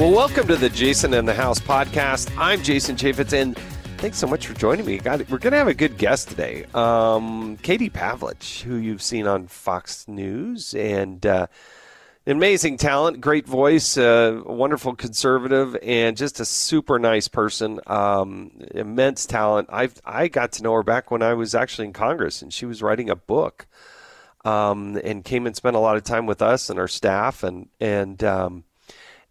Well, welcome to the Jason in the House podcast. I'm Jason Chaffetz, and thanks so much for joining me. We're going to have a good guest today, Katie Pavlich, who you've seen on Fox News, and amazing talent, great voice, wonderful conservative, and just a super nice person, immense talent. I got to know her back when I was actually in Congress, and she was writing a book, and came and spent a lot of time with us and our staff,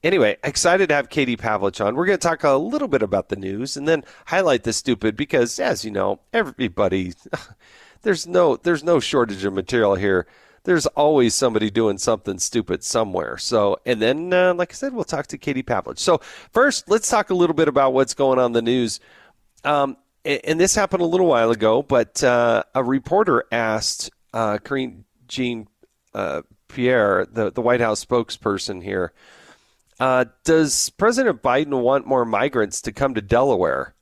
Anyway, excited to have Katie Pavlich on. We're going to talk a little bit about the news and then highlight the stupid because, as you know, everybody, there's no shortage of material here. There's always somebody doing something stupid somewhere. So, and then, like I said, we'll talk to Katie Pavlich. So first, let's talk a little bit about what's going on in the news. And this happened a little while ago, but a reporter asked Karine Jean-Pierre, the White House spokesperson here, does President Biden want more migrants to come to Delaware?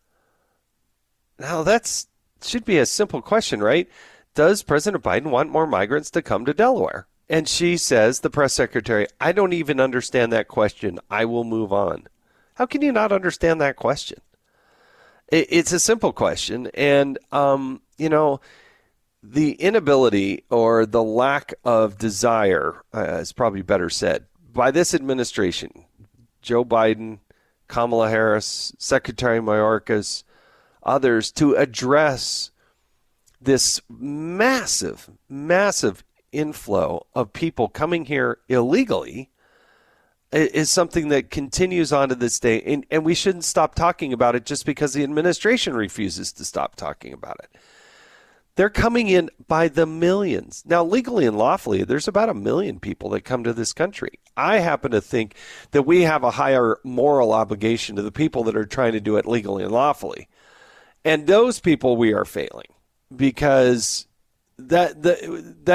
Now, that should be a simple question, right? Does President Biden want more migrants to come to Delaware? And she says, the press secretary, I don't even understand that question. I will move on. How can you not understand that question? It's a simple question. And, the inability or the lack of desire is probably better said. By this administration, Joe Biden, Kamala Harris, Secretary Mayorkas, others, to address this massive, massive inflow of people coming here illegally is something that continues on to this day. And we shouldn't stop talking about it just because the administration refuses to stop talking about it. They're coming in by the millions. Now, legally and lawfully, there's about 1 million people that come to this country. I happen to think that we have a higher moral obligation to the people that are trying to do it legally and lawfully. And those people we are failing because that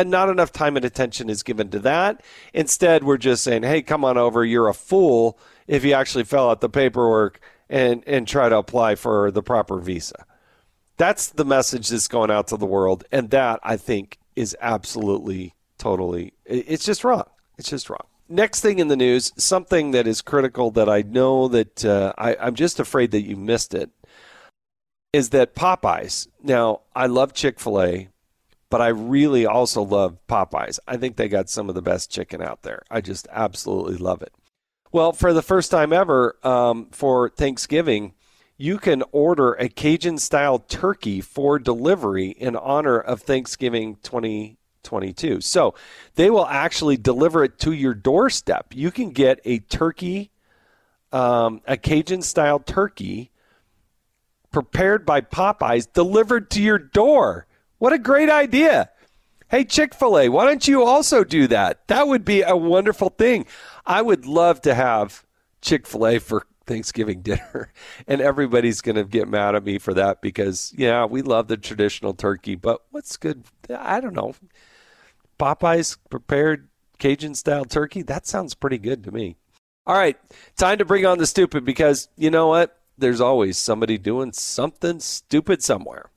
not enough time and attention is given to that. Instead, we're just saying, hey, come on over. You're a fool if you actually fill out the paperwork and try to apply for the proper visa. That's the message that's going out to the world, and that, I think, is absolutely, totally, it's just wrong. It's just wrong. Next thing in the news, something that is critical that I know that I'm just afraid that you missed it, is that Popeyes. Now, I love Chick-fil-A, but I really also love Popeyes. I think they got some of the best chicken out there. I just absolutely love it. Well, for the first time ever, for Thanksgiving, you can order a Cajun-style turkey for delivery in honor of Thanksgiving 2022. So they will actually deliver it to your doorstep. You can get a turkey, a Cajun-style turkey prepared by Popeyes delivered to your door. What a great idea. Hey, Chick-fil-A, why don't you also do that? That would be a wonderful thing. I would love to have Chick-fil-A for Thanksgiving dinner, and everybody's going to get mad at me for that because, yeah, we love the traditional turkey, but what's good? I don't know. Popeyes prepared Cajun-style turkey? That sounds pretty good to me. All right, time to bring on the stupid because, you know what? There's always somebody doing something stupid somewhere.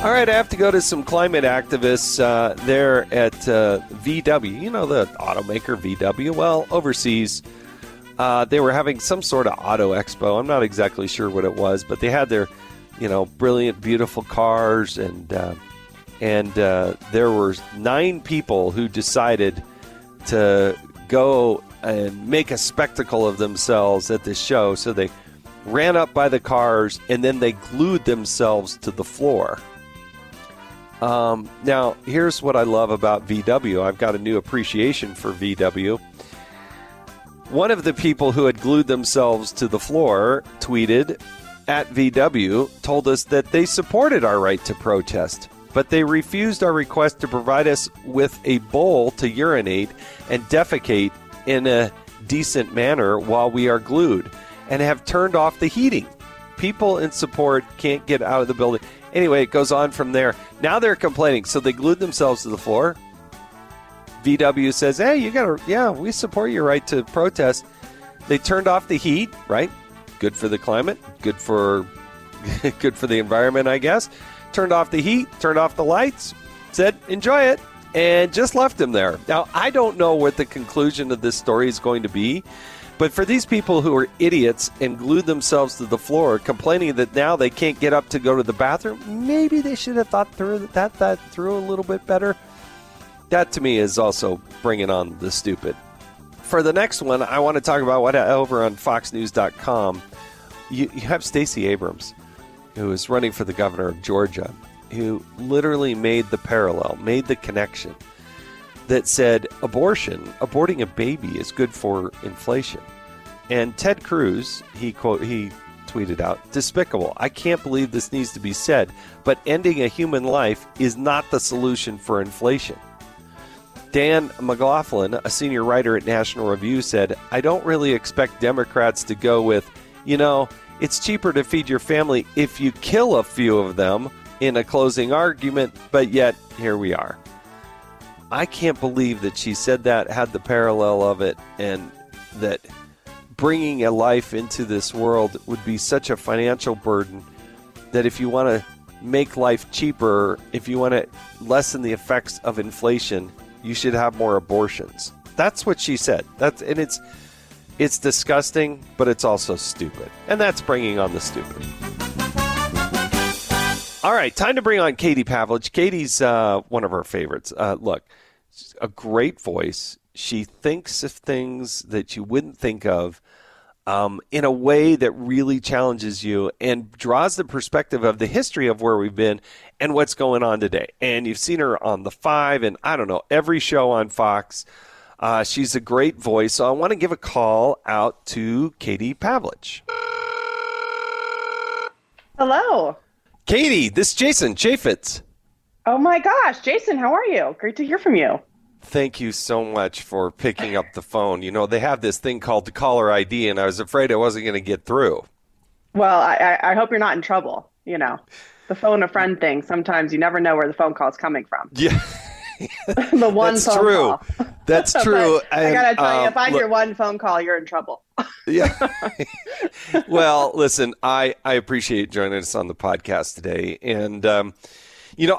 All right, I have to go to some climate activists there at VW, you know, the automaker VW. Well, overseas, they were having some sort of auto expo. I'm not exactly sure what it was, but they had their, brilliant, beautiful cars. And there were 9 people who decided to go and make a spectacle of themselves at this show. So they ran up by the cars, and then they glued themselves to the floor. Now, here's what I love about VW. I've got a new appreciation for VW. One of the people who had glued themselves to the floor tweeted, at VW, told us that they supported our right to protest, but they refused our request to provide us with a bowl to urinate and defecate in a decent manner while we are glued, and have turned off the heating. People in support can't get out of the building. Anyway, it goes on from there. Now they're complaining. So they glued themselves to the floor. VW says, hey, we support your right to protest. They turned off the heat, right? Good for the climate, good for the environment, I guess. Turned off the heat, turned off the lights, said, enjoy it, and just left him there. Now, I don't know what the conclusion of this story is going to be, but for these people who are idiots and glued themselves to the floor, complaining that now they can't get up to go to the bathroom, maybe they should have thought through that through a little bit better. That, to me, is also bringing on the stupid. For the next one, I want to talk about what over on foxnews.com. You have Stacey Abrams, who is running for the governor of Georgia, who literally made the connection that said aborting a baby is good for inflation. And Ted Cruz, he tweeted out, despicable. I can't believe this needs to be said, but ending a human life is not the solution for inflation. Dan McLaughlin, a senior writer at National Review, said, I don't really expect Democrats to go with, it's cheaper to feed your family if you kill a few of them in a closing argument, but yet here we are. I can't believe that she said that, had the parallel of it, and that bringing a life into this world would be such a financial burden that if you want to make life cheaper, if you want to lessen the effects of inflation, you should have more abortions. That's what she said. It's disgusting, but it's also stupid. And that's bringing on the stupid. All right, time to bring on Katie Pavlich. Katie's one of our favorites. Look, she's a great voice. She thinks of things that you wouldn't think of in a way that really challenges you and draws the perspective of the history of where we've been and what's going on today. And you've seen her on The Five and, I don't know, every show on Fox. She's a great voice, so I want to give a call out to Katie Pavlich. Hello. Katie, this is Jason Chaffetz. Oh, my gosh. Jason, how are you? Great to hear from you. Thank you so much for picking up the phone. They have this thing called the caller ID, and I was afraid I wasn't going to get through. Well, I hope you're not in trouble. The phone a friend thing. Sometimes you never know where the phone call is coming from. Yeah. The one that's phone true. Call. That's true. I got to tell you, if I hear one phone call, you're in trouble. Yeah. Well, listen, I appreciate joining us on the podcast today. And,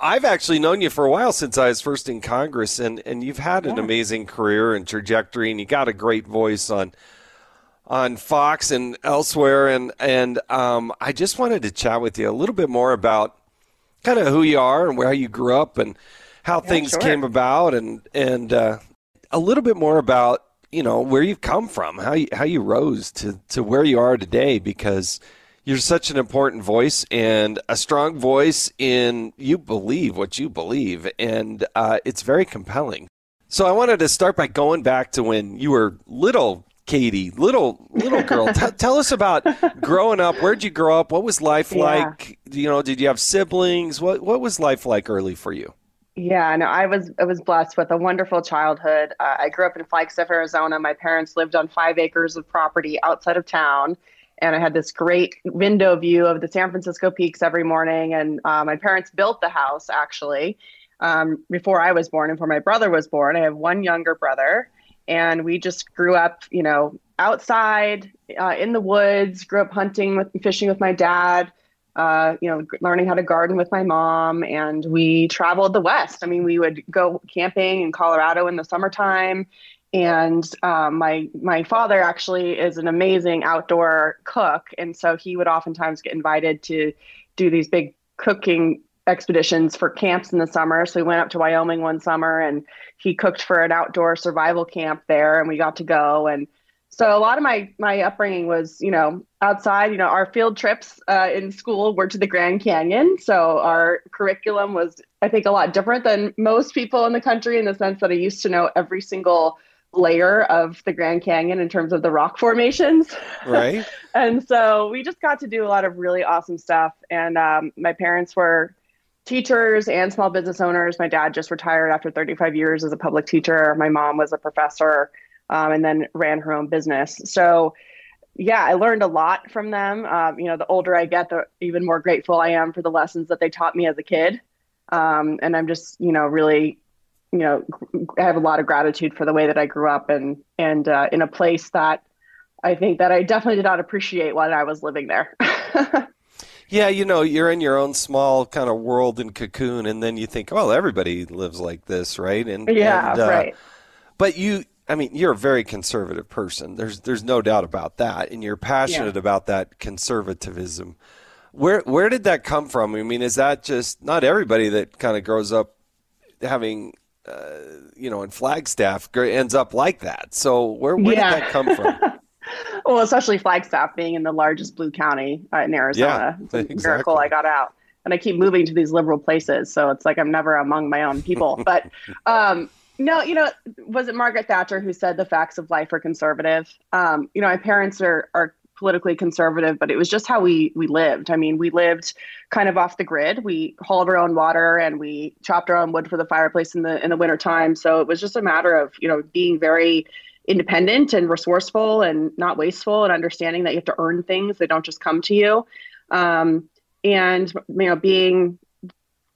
I've actually known you for a while since I was first in Congress, and you've had an amazing career and trajectory, and you got a great voice on Fox and elsewhere. And I just wanted to chat with you a little bit more about kind of who you are and where you grew up and how things came about, and a little bit more about where you've come from, how you rose to where you are today, because you're such an important voice and a strong voice in you believe what you believe, and it's very compelling. So I wanted to start by going back to when you were little, Katie, little girl. Tell us about growing up. Where'd you grow up? What was life like? Did you have siblings? What was life like early for you? Yeah, no, I was blessed with a wonderful childhood. I grew up in Flagstaff, Arizona. My parents lived on 5 acres of property outside of town, and I had this great window view of the San Francisco peaks every morning. And my parents built the house, actually, before I was born and before my brother was born. I have one younger brother, and we just grew up, outside in the woods, grew up hunting and fishing with my dad. Learning how to garden with my mom, and we traveled the West. I mean, we would go camping in Colorado in the summertime, and my father actually is an amazing outdoor cook, and so he would oftentimes get invited to do these big cooking expeditions for camps in the summer. So we went up to Wyoming one summer, and he cooked for an outdoor survival camp there, and we got to go. And so a lot of my upbringing was, outside. Our field trips in school were to the Grand Canyon. So our curriculum was, I think, a lot different than most people in the country, in the sense that I used to know every single layer of the Grand Canyon in terms of the rock formations. Right. And so we just got to do a lot of really awesome stuff. And my parents were teachers and small business owners. My dad just retired after 35 years as a public teacher. My mom was a professor and then ran her own business. So yeah, I learned a lot from them. You know, the older I get, the even more grateful I am for the lessons that they taught me as a kid. And I'm just, you know, really, you know, I have a lot of gratitude for the way that I grew up and in a place that I think that I definitely did not appreciate while I was living there. Yeah, you know, you're in your own small kind of world and cocoon, and then you think, well, everybody lives like this, right? Right. But you're a very conservative person. There's no doubt about that, and you're passionate about that conservatism. Where did that come from? I mean, is that just not everybody that kind of grows up having, in Flagstaff ends up like that? So where did that come from? Well, especially Flagstaff being in the largest blue county in Arizona. Yeah, it's a miracle I got out. And I keep moving to these liberal places, so it's like I'm never among my own people. But no, you know, was it Margaret Thatcher who said the facts of life are conservative? You know, my parents are politically conservative, but it was just how we lived. I mean, we lived kind of off the grid. We hauled our own water and we chopped our own wood for the fireplace in the winter time. So it was just a matter of, you know, being very independent and resourceful and not wasteful and understanding that you have to earn things. They don't just come to you. And, you know, being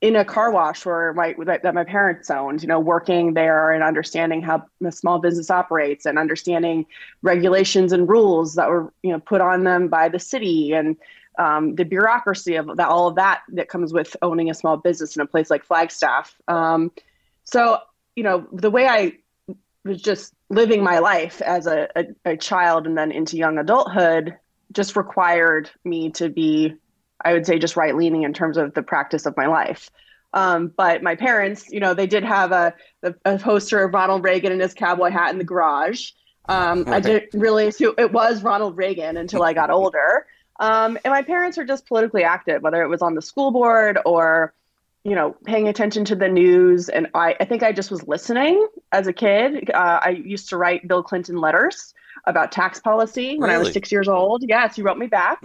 in a car wash where my parents owned, you know, working there and understanding how a small business operates and understanding regulations and rules that were, you know, put on them by the city and the bureaucracy of that, all of that comes with owning a small business in a place like Flagstaff. So, you know, the way I was just living my life as a child and then into young adulthood just required me to be, I would say, just right leaning in terms of the practice of my life. But my parents, you know, they did have a poster of Ronald Reagan in his cowboy hat in the garage. I didn't realize who it was, Ronald Reagan, until I got older. And my parents were just politically active, whether it was on the school board or, you know, paying attention to the news. And I think I just was listening as a kid. I used to write Bill Clinton letters about tax policy when I was 6 years old. Yes, he wrote me back.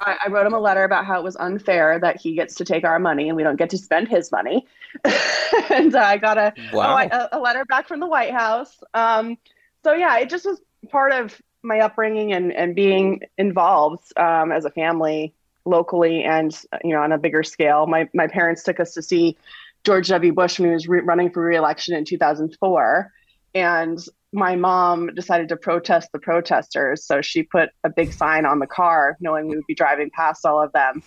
I wrote him a letter about how it was unfair that he gets to take our money and we don't get to spend his money. And I got a letter back from the White House. So, yeah, it just was part of my upbringing and being involved as a family locally and, you know, on a bigger scale. My parents took us to see George W. Bush when he was running for re-election in 2004. And my mom decided to protest the protesters. So she put a big sign on the car, knowing we would be driving past all of them.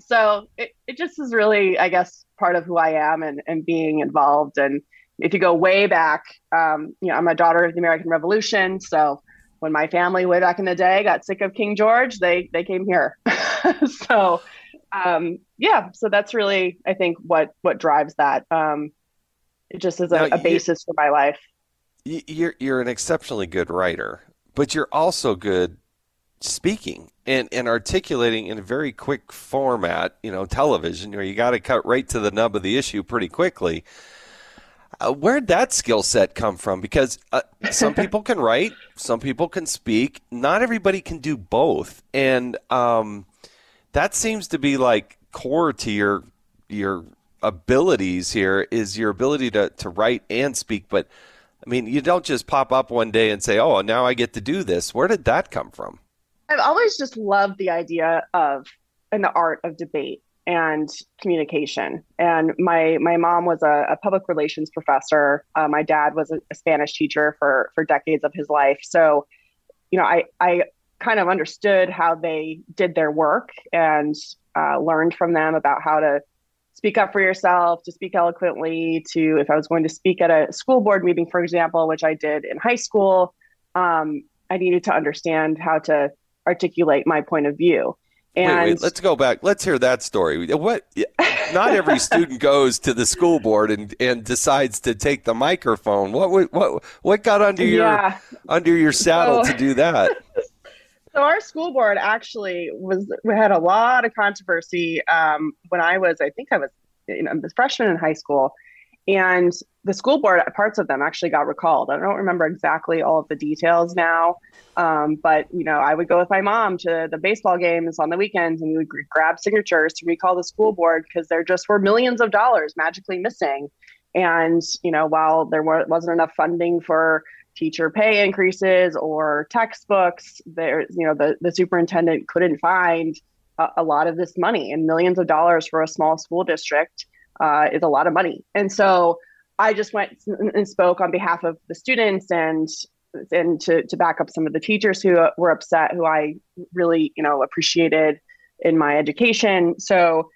So it just is really, I guess, part of who I am and being involved. And if you go way back, you know, I'm a daughter of the American Revolution. So when my family way back in the day got sick of King George, they came here. So, so that's really, I think, what drives that. It just is a basis for my life. You're an exceptionally good writer, but you're also good speaking and articulating in a very quick format, you know, television, where you got to cut right to the nub of the issue pretty quickly. Where'd that skill set come from? Because some people can write, some people can speak. Not everybody can do both. And that seems to be like core to your abilities here is your ability to write and speak. But I mean, you don't just pop up one day and say, oh, now I get to do this. Where did that come from? I've always just loved the idea of and the art of debate and communication. And my mom was a public relations professor. My dad was a Spanish teacher for decades of his life. So, you know, I kind of understood how they did their work and learned from them about how to speak up for yourself, to speak eloquently, to if I was going to speak at a school board meeting, for example, which I did in high school, I needed to understand how to articulate my point of view. And wait, let's go back. Let's hear that story. What? Not every student goes to the school board and decides to take the microphone. What got under your saddle to do that? So our school board actually we had a lot of controversy when I was a freshman in high school. And the school board, parts of them actually got recalled. I don't remember exactly all of the details now, but you know, I would go with my mom to the baseball games on the weekends, and we would grab signatures to recall the school board because there just were millions of dollars magically missing. And you know, while there wasn't enough funding for teacher pay increases or textbooks, there, you know, the superintendent couldn't find a lot of this money, and millions of dollars for a small school district is a lot of money. And so I just went and spoke on behalf of the students and to back up some of the teachers who were upset, who I really, you know, appreciated in my education. So,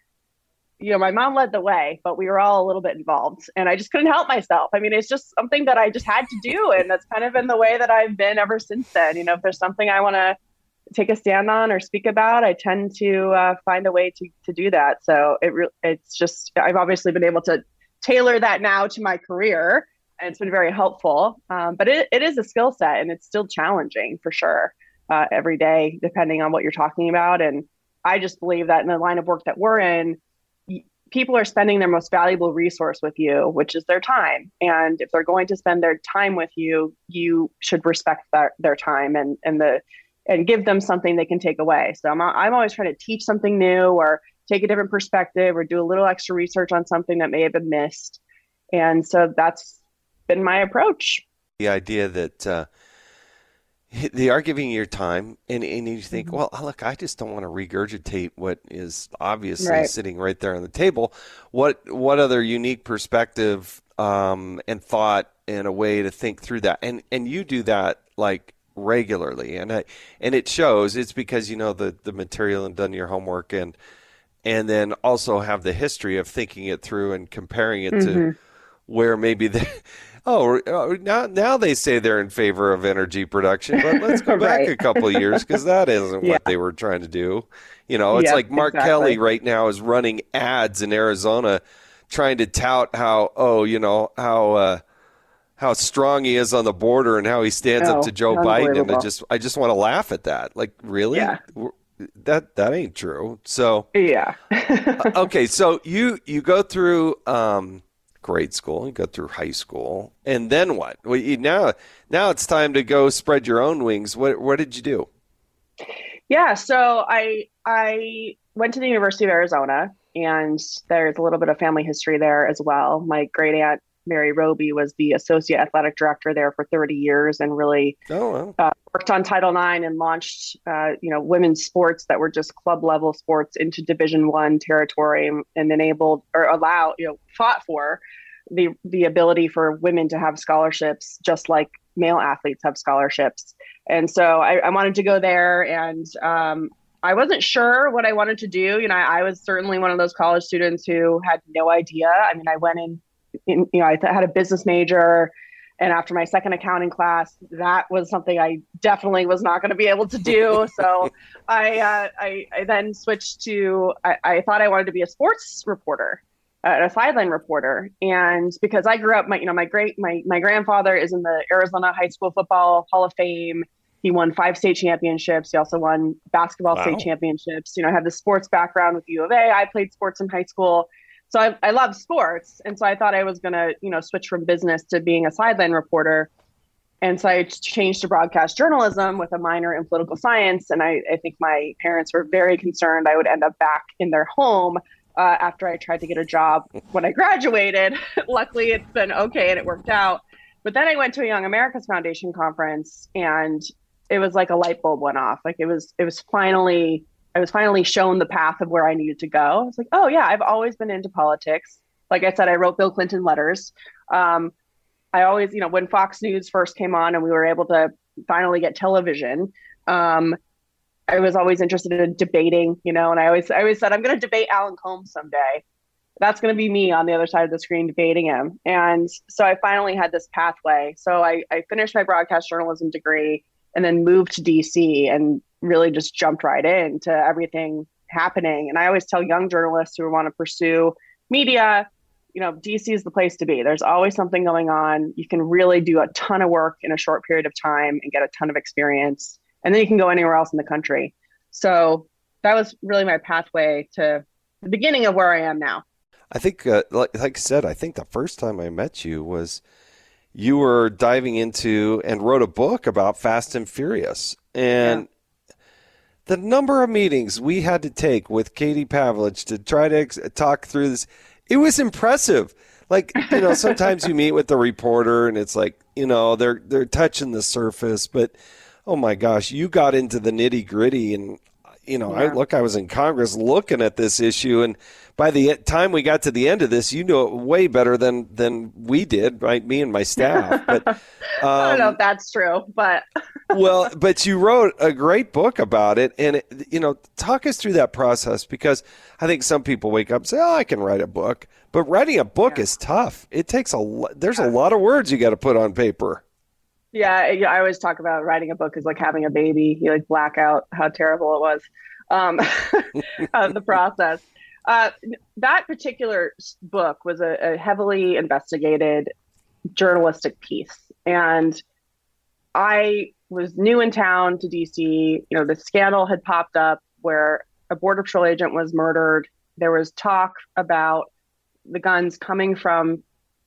you know, my mom led the way, but we were all a little bit involved, and I just couldn't help myself. I mean, it's just something that I just had to do. And that's kind of been the way that I've been ever since then. You know, if there's something I want to take a stand on or speak about, I tend to find a way to do that. So it's just, I've obviously been able to tailor that now to my career, and it's been very helpful. But it is a skill set, and it's still challenging for sure every day, depending on what you're talking about. And I just believe that in the line of work that we're in, people are spending their most valuable resource with you, which is their time. And if they're going to spend their time with you, you should respect their time and give them something they can take away. So I'm always trying to teach something new, or take a different perspective, or do a little extra research on something that may have been missed. And so that's been my approach. The idea that they are giving you your time, and you think, well, look, I just don't want to regurgitate what is obviously sitting right there on the table. What other unique perspective and thought and a way to think through that? And you do that like regularly, and it shows. It's because you know the material and done your homework, and then also have the history of thinking it through and comparing it to where maybe now they say they're in favor of energy production, but let's go back a couple of years because that isn't what they were trying to do. You know, it's like Mark Kelly right now is running ads in Arizona trying to tout how strong he is on the border and how he stands up to Joe Biden. And I just want to laugh at that. Like, really? Yeah. That ain't true. So, yeah. Okay. So you go through, grade school, you go through high school, and then what? Well, now it's time to go spread your own wings. What did you do? Yeah. So I went to the University of Arizona, and there's a little bit of family history there as well. My great aunt, Mary Roby, was the associate athletic director there for 30 years and really worked on Title IX and launched, women's sports that were just club level sports into Division I territory, and enabled or fought for the ability for women to have scholarships just like male athletes have scholarships. And so I wanted to go there, and I wasn't sure what I wanted to do. You know, I was certainly one of those college students who had no idea. I mean, I went in, you know, I had a business major, and after my second accounting class, that was something I definitely was not going to be able to do. So I then switched to, I thought I wanted to be a sports reporter, a sideline reporter. And because I grew up, my grandfather is in the Arizona High School Football Hall of Fame. He won 5 state championships. He also won basketball state championships. You know, I have the sports background with U of A. I played sports in high school. So I love sports. And so I thought I was going to, you know, switch from business to being a sideline reporter. And so I changed to broadcast journalism with a minor in political science. And I think my parents were very concerned I would end up back in their home after I tried to get a job when I graduated. Luckily, it's been okay and it worked out. But then I went to a Young America's Foundation conference, and it was like a light bulb went off. Like it was finally... I was finally shown the path of where I needed to go. I was like, oh yeah, I've always been into politics. Like I said, I wrote Bill Clinton letters. I always, you know, when Fox News first came on and we were able to finally get television, I was always interested in debating, you know, and I always said, I'm going to debate Alan Combs someday. That's going to be me on the other side of the screen debating him. And so I finally had this pathway. So I finished my broadcast journalism degree and then moved to DC and really just jumped right into everything happening. And I always tell young journalists who want to pursue media, you know, DC is the place to be. There's always something going on. You can really do a ton of work in a short period of time and get a ton of experience. And then you can go anywhere else in the country. So that was really my pathway to the beginning of where I am now. I think, like I said, I think the first time I met you was you were diving into and wrote a book about Fast and Furious. And the number of meetings we had to take with Katie Pavlich to try to talk through this, it was impressive. Like, you know, sometimes you meet with the reporter and it's like, you know, they're touching the surface, but oh my gosh, you got into the nitty gritty. And, you know, I was in Congress looking at this issue, and by the time we got to the end of this, you knew it way better than we did, right? Me and my staff. But I don't know if that's true, but well, but you wrote a great book about it, and it, you know, talk us through that process, because I think some people wake up and say, "Oh, I can write a book," but writing a book is tough. It takes a lot of words you got to put on paper. Yeah, I always talk about writing a book is like having a baby. You like black out how terrible it was, the process. That particular book was a heavily investigated journalistic piece. And I was new in town to DC. You know, the scandal had popped up where a Border Patrol agent was murdered. There was talk about the guns coming from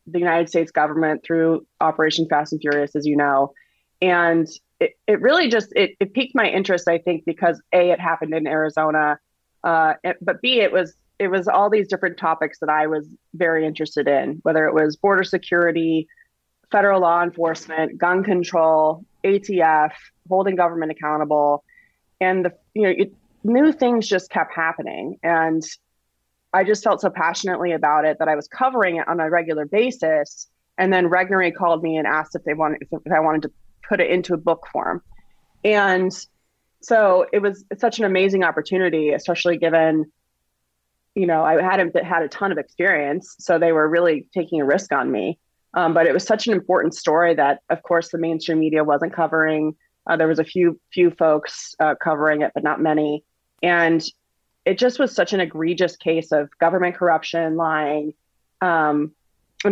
the United States government through Operation Fast and Furious, as you know. And it really just, it piqued my interest, I think, because A, it happened in Arizona, but B, it was all these different topics that I was very interested in, whether it was border security, federal law enforcement, gun control, ATF, holding government accountable. And new things just kept happening. And I just felt so passionately about it that I was covering it on a regular basis. And then Regnery called me and asked if I wanted to put it into a book form. And so it was such an amazing opportunity, especially given, you know, I hadn't had a ton of experience, so they were really taking a risk on me. But it was such an important story that, of course, the mainstream media wasn't covering. There was a few folks covering it, but not many. And it just was such an egregious case of government corruption, lying, and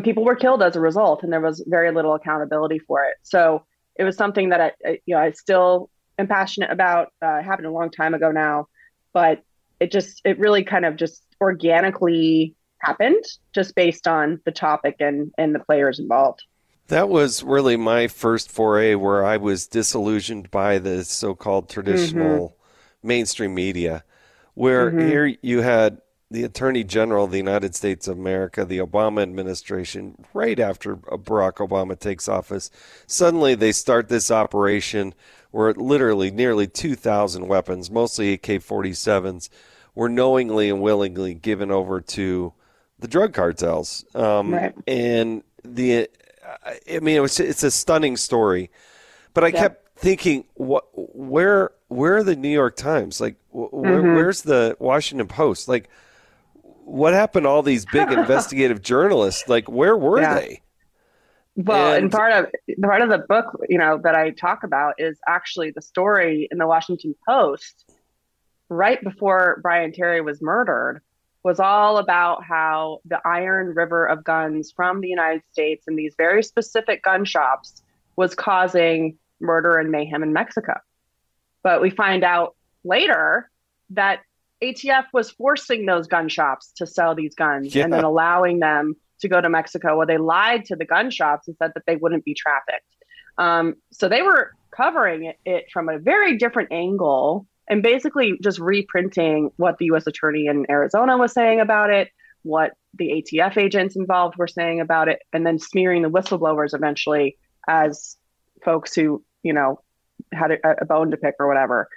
people were killed as a result. And there was very little accountability for it. So it was something that I still am passionate about. It happened a long time ago now, but it really kind of just organically happened just based on the topic and the players involved. That was really my first foray where I was disillusioned by the so-called traditional mainstream media, where here you had the Attorney General of the United States of America, the Obama administration, right after Barack Obama takes office. Suddenly they start this operation where literally nearly 2,000 weapons, mostly AK-47s, were knowingly and willingly given over to the drug cartels. And it's a stunning story. But I kept thinking, where are the New York Times? Like, where's the Washington Post? Like, what happened to all these big investigative journalists? Like, where were they? Well, and part of the book, you know, that I talk about is actually the story in the Washington Post right before Brian Terry was murdered was all about how the Iron River of guns from the United States and these very specific gun shops was causing murder and mayhem in Mexico. But we find out later that ATF was forcing those gun shops to sell these guns and then allowing them to go to Mexico. Well, they lied to the gun shops and said that they wouldn't be trafficked. So they were covering it from a very different angle and basically just reprinting what the U.S. attorney in Arizona was saying about it, what the ATF agents involved were saying about it, and then smearing the whistleblowers eventually as folks who, you know, had a bone to pick or whatever.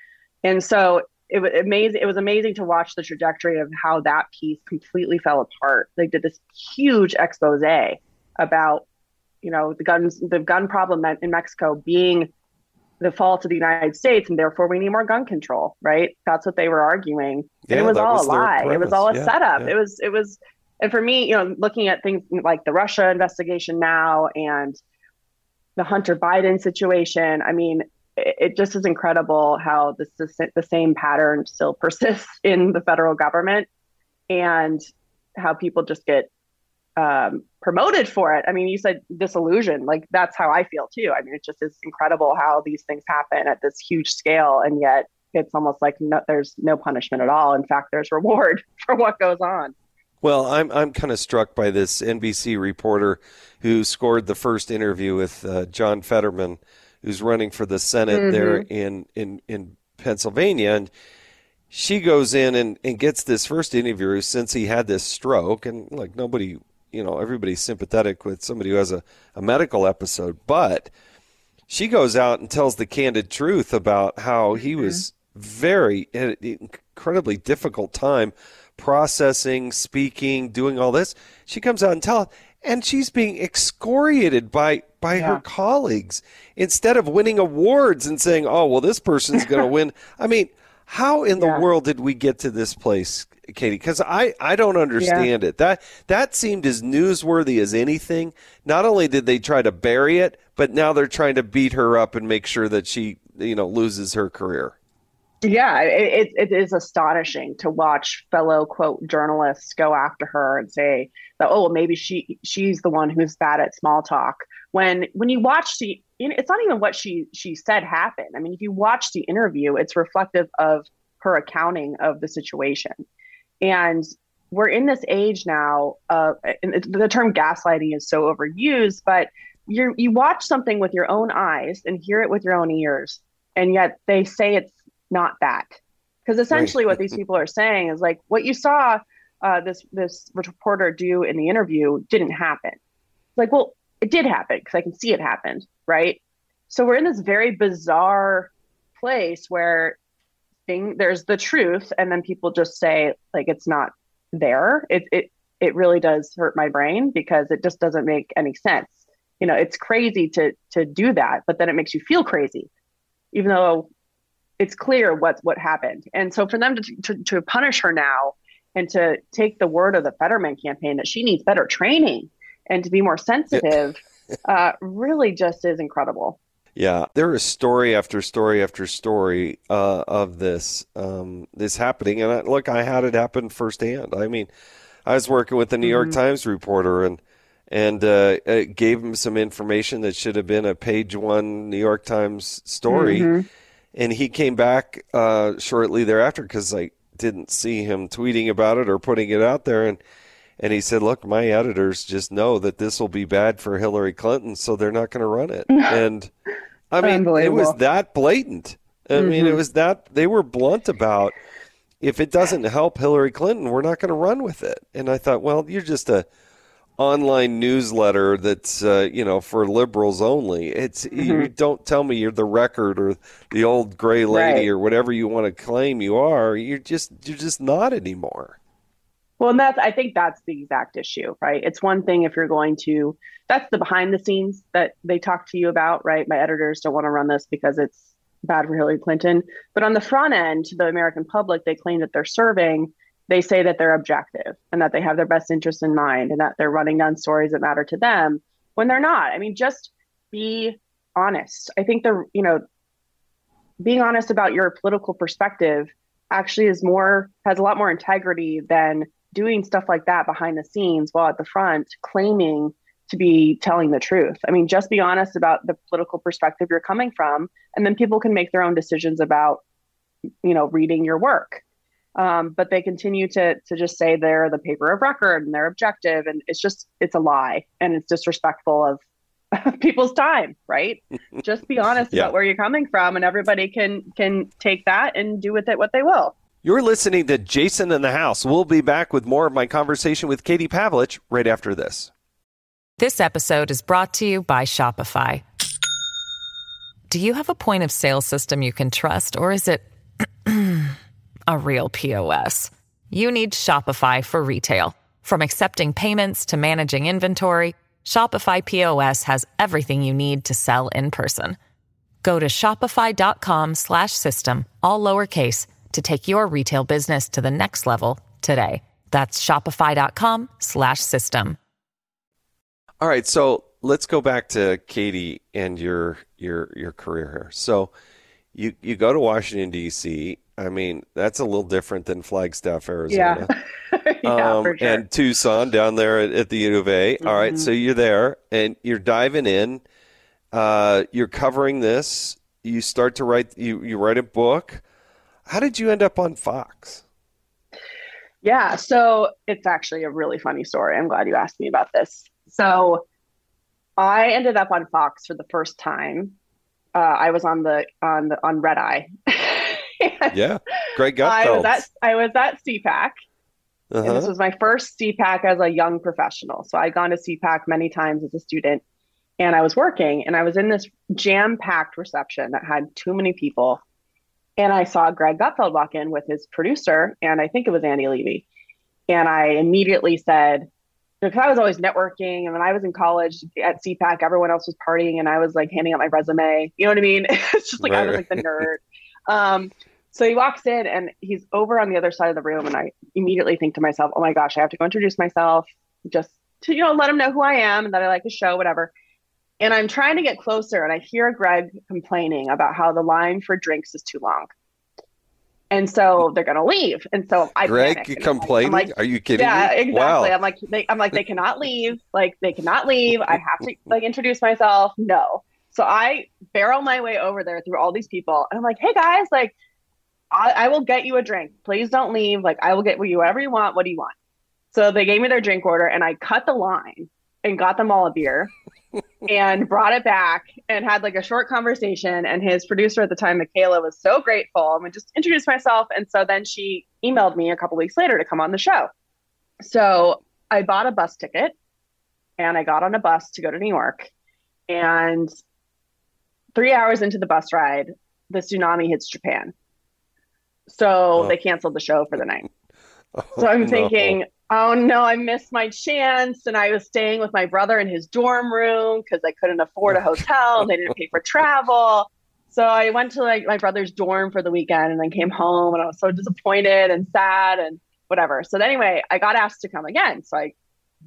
And so it was amazing to watch the trajectory of how that piece completely fell apart. They did this huge expose about, you know, the gun problem in Mexico being the fault of the United States, and therefore we need more gun control, right? That's what they were arguing. And it was all a lie. It was all a setup. Yeah. It was, and for me, you know, looking at things like the Russia investigation now and the Hunter Biden situation, I mean, it just is incredible how the same pattern still persists in the federal government and how people just get promoted for it. I mean, you said disillusioned, like that's how I feel too. I mean, it just is incredible how these things happen at this huge scale. And yet it's almost like there's no punishment at all. In fact, there's reward for what goes on. Well, I'm kind of struck by this NBC reporter who scored the first interview with John Fetterman, who's running for the Senate there in Pennsylvania. And she goes in and gets this first interview since he had this stroke. And like nobody, you know, everybody's sympathetic with somebody who has a medical episode. But she goes out and tells the candid truth about how he was had an incredibly difficult time processing, speaking, doing all this. She comes out and tells, and she's being excoriated by her colleagues instead of winning awards and saying, oh, well, this person's going to win. I mean, how in the world did we get to this place, Katie? Because I don't understand it. That seemed as newsworthy as anything. Not only did they try to bury it, but now they're trying to beat her up and make sure that she, you know, loses her career. Yeah, it is astonishing to watch fellow, quote, journalists go after her and say that, oh, maybe she's the one who's bad at small talk. When you watch the, it's not even what she said happened. I mean, if you watch the interview, it's reflective of her accounting of the situation. And we're in this age now, and the term gaslighting is so overused, but you watch something with your own eyes and hear it with your own ears, and yet they say it's not that. Because essentially what these people are saying is like, what you saw this reporter do in the interview didn't happen. It's like, well, it did happen because I can see it happened, right? So we're in this very bizarre place where there's the truth, and then people just say, like, it's not there. It really does hurt my brain because it just doesn't make any sense. You know, it's crazy to do that, but then it makes you feel crazy, even though it's clear what happened. And so for them to punish her now and to take the word of the Fetterman campaign that she needs better training and to be more sensitive really just is incredible. Yeah, there is story after story after story of this happening. And I had it happen firsthand. I mean, I was working with the New York Times reporter and gave him some information that should have been a page one New York Times story. Mm-hmm. And he came back shortly thereafter because I didn't see him tweeting about it or putting it out there. And he said, look, my editors just know that this will be bad for Hillary Clinton, so they're not going to run it. And I mean, it was that blatant. I mean, it was that they were blunt about, if it doesn't help Hillary Clinton, we're not going to run with it. And I thought, well, you're just a online newsletter that's for liberals only. It's you don't tell me you're the Record or the Old Gray Lady or whatever you want to claim you are. You're just not anymore. Well, and I think that's the exact issue, right? It's one thing if you're going to, that's the behind the scenes that they talk to you about, right? My editors don't want to run this because it's bad for Hillary Clinton. But on the front end, to the American public, they claim that they're serving. They say that they're objective and that they have their best interests in mind and that they're running down stories that matter to them when they're not. I mean, just be honest. I think being honest about your political perspective actually has a lot more integrity than doing stuff like that behind the scenes while at the front claiming to be telling the truth. I mean, just be honest about the political perspective you're coming from, and then people can make their own decisions about, reading your work. But they continue to just say they're the paper of record and they're objective, and it's a lie, and it's disrespectful of people's time, right? Just be honest about where you're coming from, and everybody can take that and do with it what they will. You're listening to Jason in the House. We'll be back with more of my conversation with Katie Pavlich right after this. This episode is brought to you by Shopify. Do you have a point of sale system you can trust, or is it a real POS? You need Shopify for retail. From accepting payments to managing inventory, Shopify POS has everything you need to sell in person. Go to shopify.com/system, all lowercase, to take your retail business to the next level today. That's shopify.com/system. All right, so let's go back to Katie and your career here. So you go to Washington, D.C., I mean, that's a little different than Flagstaff, Arizona. Yeah, for sure. And Tucson down there at the U of A. All right, so you're there and you're diving in. You're covering this. You start to write. You write a book. How did you end up on Fox? Yeah. So it's actually a really funny story. I'm glad you asked me about this. So I ended up on Fox for the first time. I was on Red Eye. Yeah. Greg Gutfeld. I was at CPAC. Uh-huh. And this was my first CPAC as a young professional. So I'd gone to CPAC many times as a student, and I was working, and I was in this jam-packed reception that had too many people. And I saw Greg Gutfeld walk in with his producer, and I think it was Andy Levy. And I immediately said, because I was always networking, and when I was in college at CPAC, everyone else was partying, and I was like handing out my resume. You know what I mean? It's just like, right, I was like the nerd. So he walks in and he's over on the other side of the room, and I immediately think to myself, oh my gosh, I have to go introduce myself just to, you know, let him know who I am and that I like his show, whatever. And I'm trying to get closer, and I hear Greg complaining about how the line for drinks is too long. And so they're going to leave. And so I panic. Greg complaining? Like, are you kidding me? Yeah, exactly. Wow. I'm like, they cannot leave. Like, they cannot leave. I have to like introduce myself. No. So I barrel my way over there through all these people. And I'm like, hey guys, like, I will get you a drink. Please don't leave. Like, I will get you whatever you want. What do you want? So they gave me their drink order, and I cut the line and got them all a beer and brought it back and had like a short conversation. And his producer at the time, Michaela, was so grateful. I'm going to just introduce myself. And so then she emailed me a couple weeks later to come on the show. So I bought a bus ticket, and I got on a bus to go to New York. And 3 hours into the bus ride, the tsunami hits Japan. So they canceled the show for the night. So I'm thinking, oh no, I missed my chance. And I was staying with my brother in his dorm room because I couldn't afford a hotel. They didn't pay for travel. So I went to like my brother's dorm for the weekend, and then came home, and I was so disappointed and sad and whatever. So anyway, I got asked to come again. So I,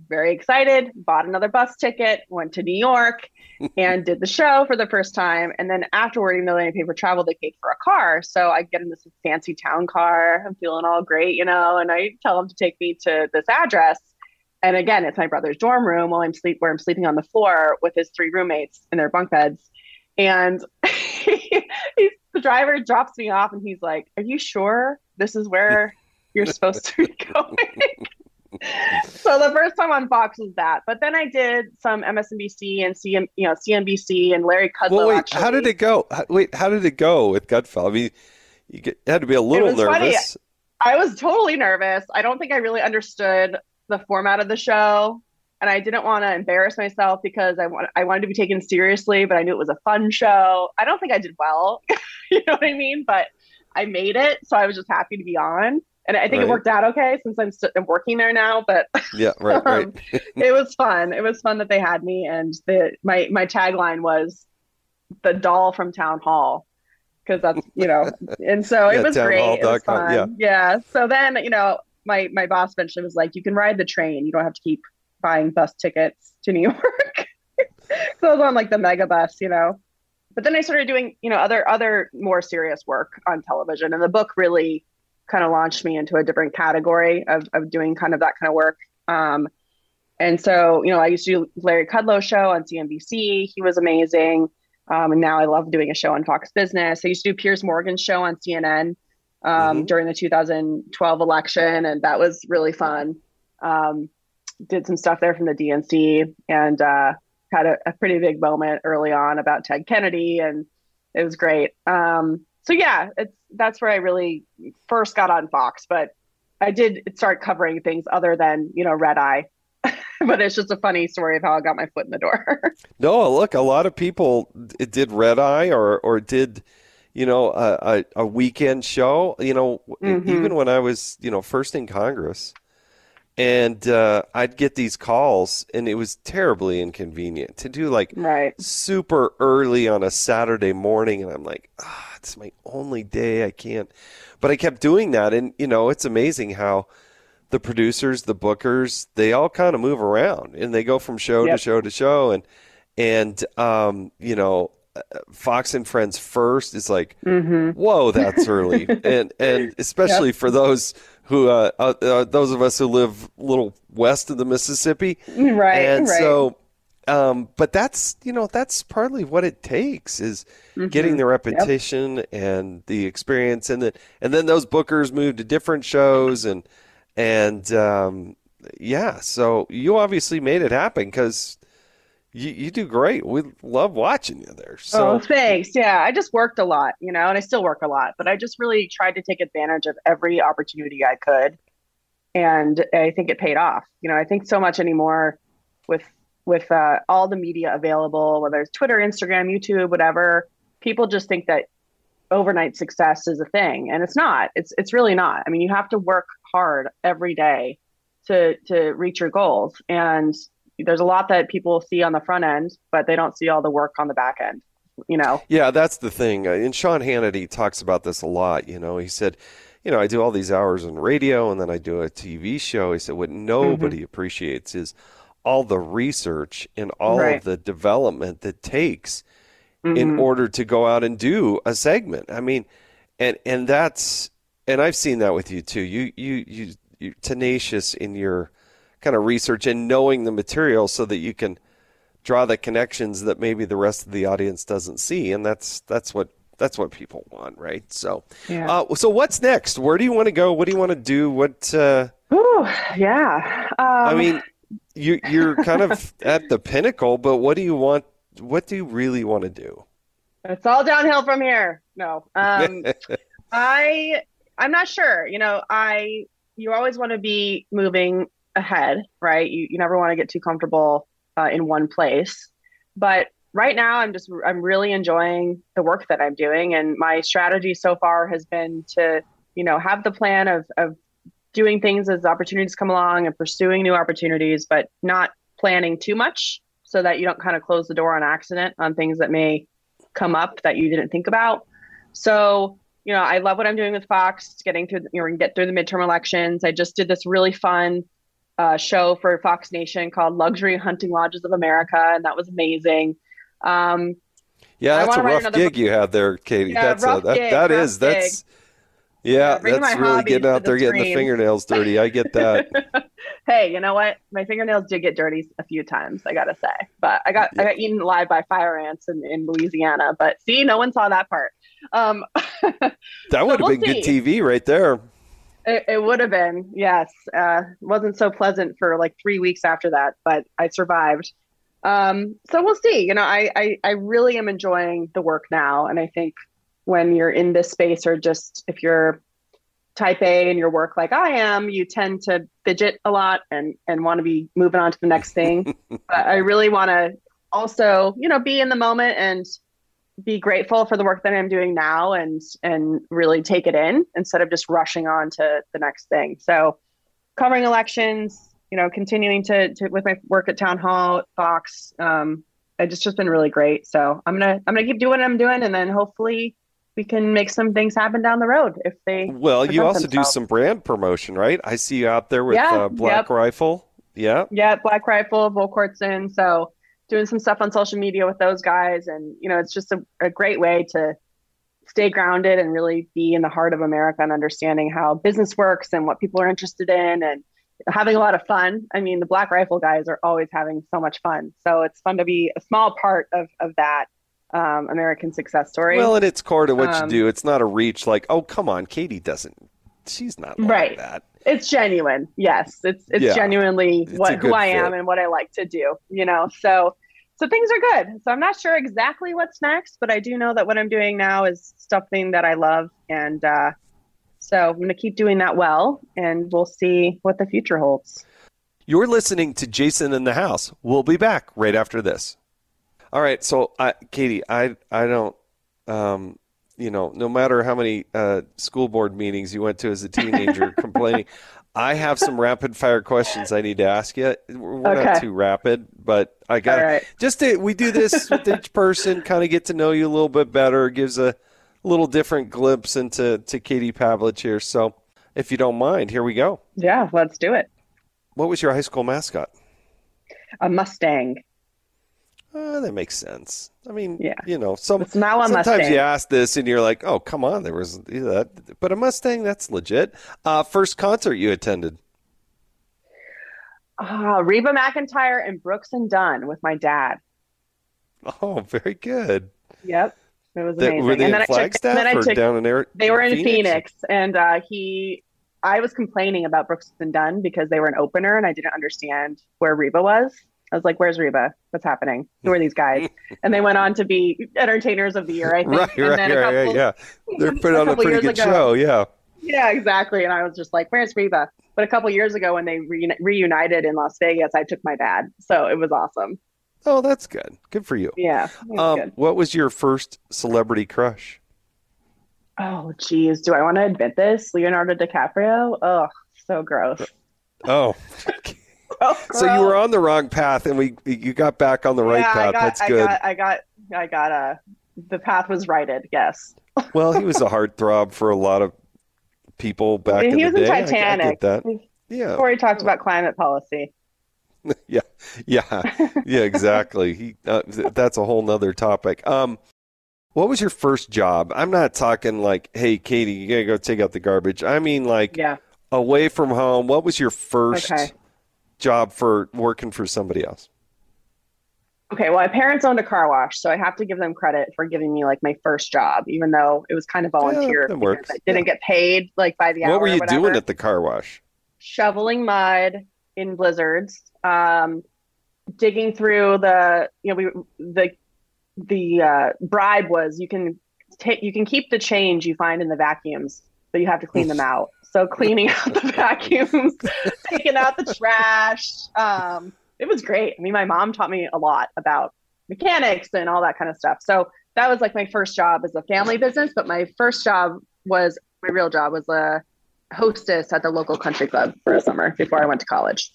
very excited, bought another bus ticket, went to New York and did the show for the first time. And then afterward, even though they didn't pay for travel, they paid for a car. So I get in this fancy town car. I'm feeling all great, you know, and I tell them to take me to this address. And again, it's my brother's dorm room while where I'm sleeping on the floor with his three roommates in their bunk beds. And the driver drops me off, and he's like, are you sure this is where you're supposed to be going? So the first time on Fox was that, but then I did some MSNBC and CNBC and Larry Kudlow. Well, wait, actually. How did it go? How did it go with Gutfeld? I mean, you had to be a little nervous. Funny. I was totally nervous. I don't think I really understood the format of the show, and I didn't want to embarrass myself because I wanted to be taken seriously, but I knew it was a fun show. I don't think I did well, you know what I mean? But I made it, so I was just happy to be on. And I think it worked out okay since I'm working there now, but yeah, right. It was fun. It was fun that they had me. And my tagline was the doll from Town Hall, because that's, you know, and so it was great. It was fun. Yeah. So then, you know, my boss eventually was like, you can ride the train. You don't have to keep buying bus tickets to New York. So I was on like the mega bus, you know, but then I started doing, you know, other more serious work on television, and the book really kind of launched me into a different category of doing kind of that kind of work. And so, you know, I used to do Larry Kudlow's show on CNBC. He was amazing. And now I love doing a show on Fox Business. I used to do Piers Morgan's show on CNN during the 2012 election. And that was really fun. Did some stuff there from the DNC, and had a pretty big moment early on about Ted Kennedy. And it was great. So yeah, that's where I really first got on Fox, but I did start covering things other than, you know, Red Eye, but it's just a funny story of how I got my foot in the door. No, look, a lot of people did Red Eye or did, you know, a weekend show, you know, even when I was, you know, first in Congress, and I'd get these calls, and it was terribly inconvenient to do like super early on a Saturday morning. And I'm like, it's my only day. I can't. But I kept doing that. And, you know, it's amazing how the producers, the bookers, they all kind of move around, and they go from show to show to show. And you know, Fox and Friends first is like, whoa, that's early. and especially for those who those of us who live a little west of the Mississippi. Right. So, but that's, you know, that's partly what it takes is getting the repetition and the experience, and then those bookers move to different shows, and And yeah, so you obviously made it happen because you do great. We love watching you there. So. Oh, thanks. Yeah, I just worked a lot, you know, and I still work a lot, but I just really tried to take advantage of every opportunity I could. And I think it paid off. You know, I think so much anymore with all the media available, whether it's Twitter, Instagram, YouTube, whatever, people just think that overnight success is a thing. And it's not. It's really not. I mean, you have to work hard every day to reach your goals. And there's a lot that people see on the front end, but they don't see all the work on the back end, you know? Yeah, that's the thing. And Sean Hannity talks about this a lot. You know, he said, you know, I do all these hours on radio and then I do a TV show. He said, what nobody appreciates is all the research and all of the development that takes in order to go out and do a segment. I mean, and that's, and I've seen that with you too. You're tenacious in your kind of research and knowing the material so that you can draw the connections that maybe the rest of the audience doesn't see. And that's what people want. Right. So, yeah. So what's next? Where do you want to go? What do you want to do? What, Ooh, yeah. I mean, you're kind of at the pinnacle, but what do you want? What do you really want to do? It's all downhill from here. No, I'm not sure. You know, you always want to be moving ahead, right? You never want to get too comfortable in one place. But right now, I'm really enjoying the work that I'm doing, and my strategy so far has been to, you know, have the plan of doing things as opportunities come along and pursuing new opportunities, but not planning too much so that you don't kind of close the door on accident on things that may come up that you didn't think about. So, you know, I love what I'm doing with Fox, get through the midterm elections. I just did this really fun show for Fox Nation called Luxury Hunting Lodges of America, and that was amazing. Yeah, that's a rough gig you have there, Katie. Yeah, that's really getting out there, getting the fingernails dirty. I get that. Hey, you know what? My fingernails did get dirty a few times, I gotta say. But I got eaten alive by fire ants in Louisiana. But see, no one saw that part. That would have been good TV right there. It would have been, yes. Wasn't so pleasant for like 3 weeks after that, but I survived. So we'll see. You know, I really am enjoying the work now. And I think when you're in this space, or just if you're type A in your work like I am, you tend to fidget a lot and want to be moving on to the next thing. But I really want to also, you know, be in the moment and be grateful for the work that I'm doing now and really take it in instead of just rushing on to the next thing. So covering elections, you know, continuing to with my work at Town Hall, at Fox, it's just been really great. So I'm going to keep doing what I'm doing. And then hopefully we can make some things happen down the road if they. Well, you also do some brand promotion, right? I see you out there with Black Rifle. Yeah. Yeah. Black Rifle, Volkortzen. So doing some stuff on social media with those guys. And, you know, it's just a great way to stay grounded and really be in the heart of America and understanding how business works and what people are interested in and having a lot of fun. I mean, the Black Rifle guys are always having so much fun. So it's fun to be a small part of that American success story. Well, and it's core to what you do. It's not a reach like, oh, come on, Katie doesn't. She's not like that. It's genuine. Yes. It's genuinely who I am and what I like to do, you know? So things are good. So I'm not sure exactly what's next, but I do know that what I'm doing now is something that I love. And, so I'm going to keep doing that well, and we'll see what the future holds. You're listening to Jason in the House. We'll be back right after this. All right. So Katie, I don't, you know, no matter how many school board meetings you went to as a teenager complaining, I have some rapid fire questions I need to ask you. We're not too rapid, but I got it. Right. We do this with each person, kind of get to know you a little bit better, gives a little different glimpse into Katie Pavlich here. So if you don't mind, here we go. Yeah, let's do it. What was your high school mascot? A Mustang. That makes sense. I mean, you know, sometimes you ask this and you're like, oh, come on, there was that. But a Mustang, that's legit. First concert you attended? Reba McEntire and Brooks and Dunn with my dad. Oh, very good. Yep. It was amazing. Were they in Flagstaff or down in Phoenix? They were in Phoenix, and he I was complaining about Brooks and Dunn because they were an opener and I didn't understand where Reba was. I was like, where's Reba? What's happening? Who are these guys? And they went on to be entertainers of the year, I think. Right, they're putting on a pretty good show, yeah. Yeah, exactly. And I was just like, where's Reba? But a couple years ago when they reunited in Las Vegas, I took my dad. So it was awesome. Oh, that's good. Good for you. Yeah. What was your first celebrity crush? Oh, geez. Do I want to admit this? Leonardo DiCaprio? Oh, so gross. Oh. So you were on the wrong path and you got back on the right path. That's good. I got the path was righted. Yes. Well, he was a heartthrob for a lot of people back in the day. He was in Titanic. I get that. Yeah. Before he talked about climate policy. Yeah, exactly. That's a whole nother topic. What was your first job? I'm not talking like, hey, Katie, you got to go take out the garbage. I mean, like away from home. What was your first job for working for somebody else? Okay. Well, my parents owned a car wash, so I have to give them credit for giving me like my first job, even though it was kind of volunteer. I didn't get paid like by the hour. What were you doing at the car wash? Shoveling mud in blizzards, digging through the bribe was you can keep the change you find in the vacuums, but you have to clean them out. So cleaning out the vacuums, taking out the trash. It was great. I mean, my mom taught me a lot about mechanics and all that kind of stuff. So that was like my first job as a family business. But my first job was, my real job was a hostess at the local country club for a summer before I went to college.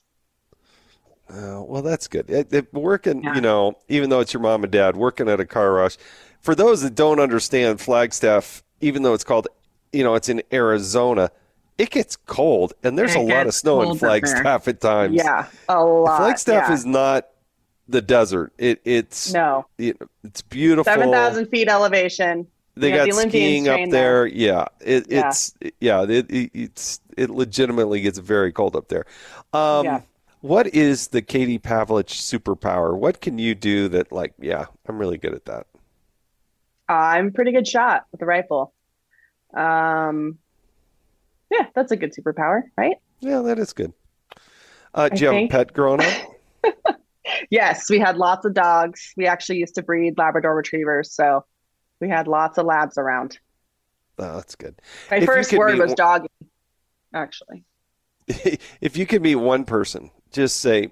Well, that's good. You know, even though it's your mom and dad, working at a car wash. For those that don't understand Flagstaff, even though it's called, you know, it's in Arizona, it gets cold and there's a lot of snow in Flagstaff at times. Yeah, a lot. Flagstaff is not the desert. It's beautiful. 7,000 feet elevation. They got skiing up there. Yeah, it legitimately gets very cold up there. What is the Katie Pavlich superpower? What can you do that, like, I'm really good at that? I'm a pretty good shot with the rifle. Yeah, that's a good superpower, right? Yeah, that is good. Do you have a pet growing up? Yes, we had lots of dogs. We actually used to breed Labrador retrievers, so we had lots of labs around. Oh, that's good. My first word was doggy, actually. If you could meet one person, just say,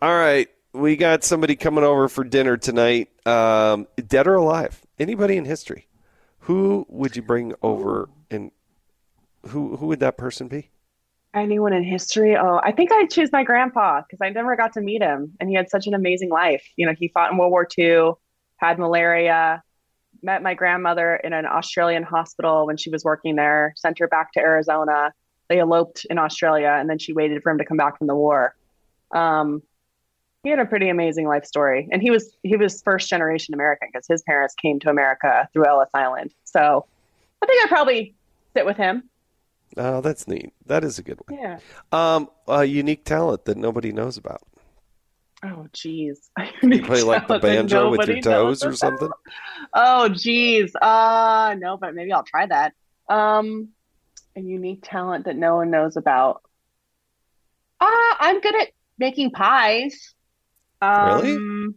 all right, we got somebody coming over for dinner tonight, dead or alive, anybody in history, who would you bring over and who would that person be? Anyone in history? Oh, I think I'd choose my grandpa because I never got to meet him and he had such an amazing life. You know, he fought in World War II, had malaria, met my grandmother in an Australian hospital when she was working there, sent her back to Arizona. They eloped in Australia and then she waited for him to come back from the war. He had a pretty amazing life story and he was first generation American because his parents came to America through Ellis Island. So I think I'd probably sit with him. Oh, that's neat. That is a good one. Yeah. A unique talent that nobody knows about. Oh, geez. You play like the banjo with your toes or something? Oh, geez. No, but maybe I'll try that. A unique talent that no one knows about. I'm good at making pies. Really?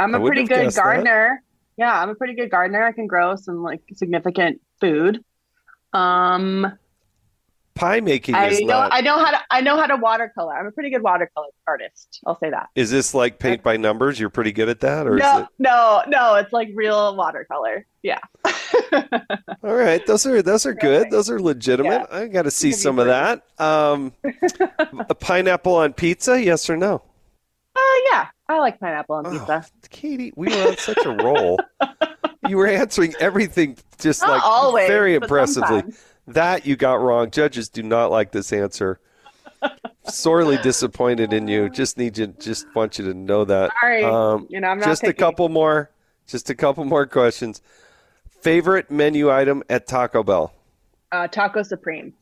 I'm a pretty good gardener. That. Yeah, I'm a pretty good gardener. I can grow some like significant food. Pie making is not... I know how to watercolor. I'm a pretty good watercolor artist. I'll say that. Is this like paint by numbers? You're pretty good at that? Or No. It's like real watercolor. Yeah. All right. Those are good. Those are legitimate. Yeah. I got to see some of that. A pineapple on pizza? Yes or no? Yeah. I like pineapple on pizza. Katie, we were on such a roll. You were answering everything just not like always, very impressively. That you got wrong. Judges do not like this answer. Sorely disappointed in you. Just want you to know that. Sorry. I'm not picky. Just a couple more questions. Favorite menu item at Taco Bell? Taco Supreme.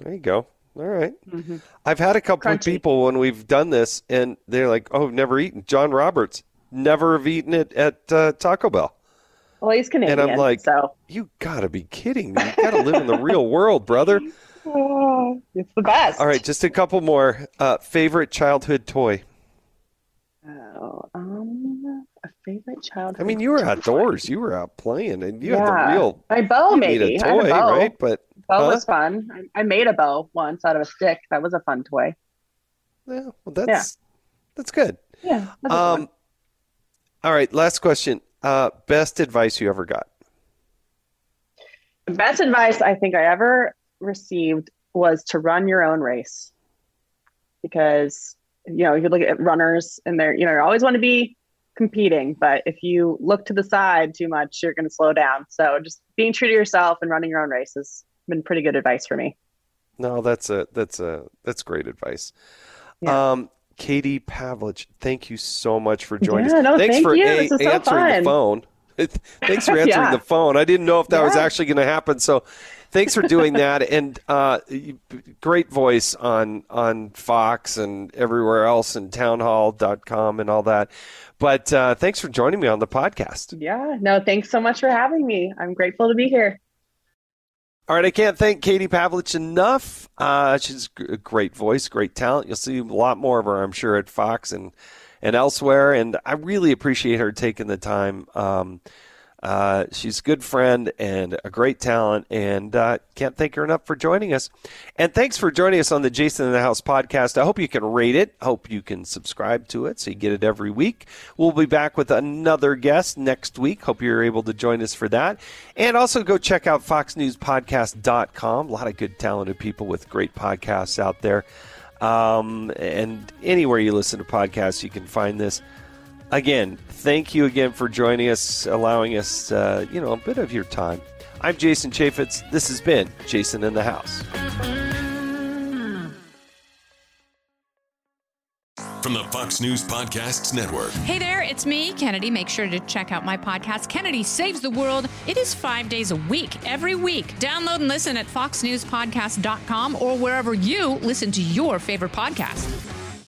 There you go. All right. Mm-hmm. I've had a couple of people when we've done this, and they're like, oh, I've never eaten. John Roberts, never have eaten it at Taco Bell. Well, he's Canadian, and I'm like, you got to be kidding me. You got to live in the real world, brother. It's the best. All right, just a couple more. Favorite childhood toy? Oh, a favorite childhood toy. I mean, you were outdoors. You were out playing, and you had the real. My bow, maybe. I had a bow. Right? But bow was fun. I made a bow once out of a stick. That was a fun toy. Yeah, well, that's good. Yeah. That's fun. All right, last question. Best advice you ever got? The best advice I think I ever received was to run your own race, because you look at runners and they're you always want to be competing, but if you look to the side too much, you're going to slow down. So just being true to yourself and running your own race has been pretty good advice for me. No, that's great advice. Yeah. Katie Pavlich, thank you so much for joining us. No, thanks for answering the phone. Thanks for answering the phone. I didn't know if that was actually going to happen. So thanks for doing that. And great voice on Fox and everywhere else and townhall.com and all that. But thanks for joining me on the podcast. Yeah, no, thanks so much for having me. I'm grateful to be here. All right, I can't thank Katie Pavlich enough. She's a great voice, great talent. You'll see a lot more of her, I'm sure, at Fox and elsewhere. And I really appreciate her taking the time. She's a good friend and a great talent, and can't thank her enough for joining us. And thanks for joining us on the Jason in the House podcast. I hope you can rate it. I hope you can subscribe to it so you get it every week. We'll be back with another guest next week. Hope you're able to join us for that. And also go check out foxnewspodcast.com. A lot of good, talented people with great podcasts out there. And anywhere you listen to podcasts, you can find this. Again, thank you again for joining us, allowing us, a bit of your time. I'm Jason Chaffetz. This has been Jason in the House. From the Fox News Podcasts Network. Hey there, it's me, Kennedy. Make sure to check out my podcast, Kennedy Saves the World. It is 5 days a week, every week. Download and listen at foxnewspodcast.com or wherever you listen to your favorite podcast.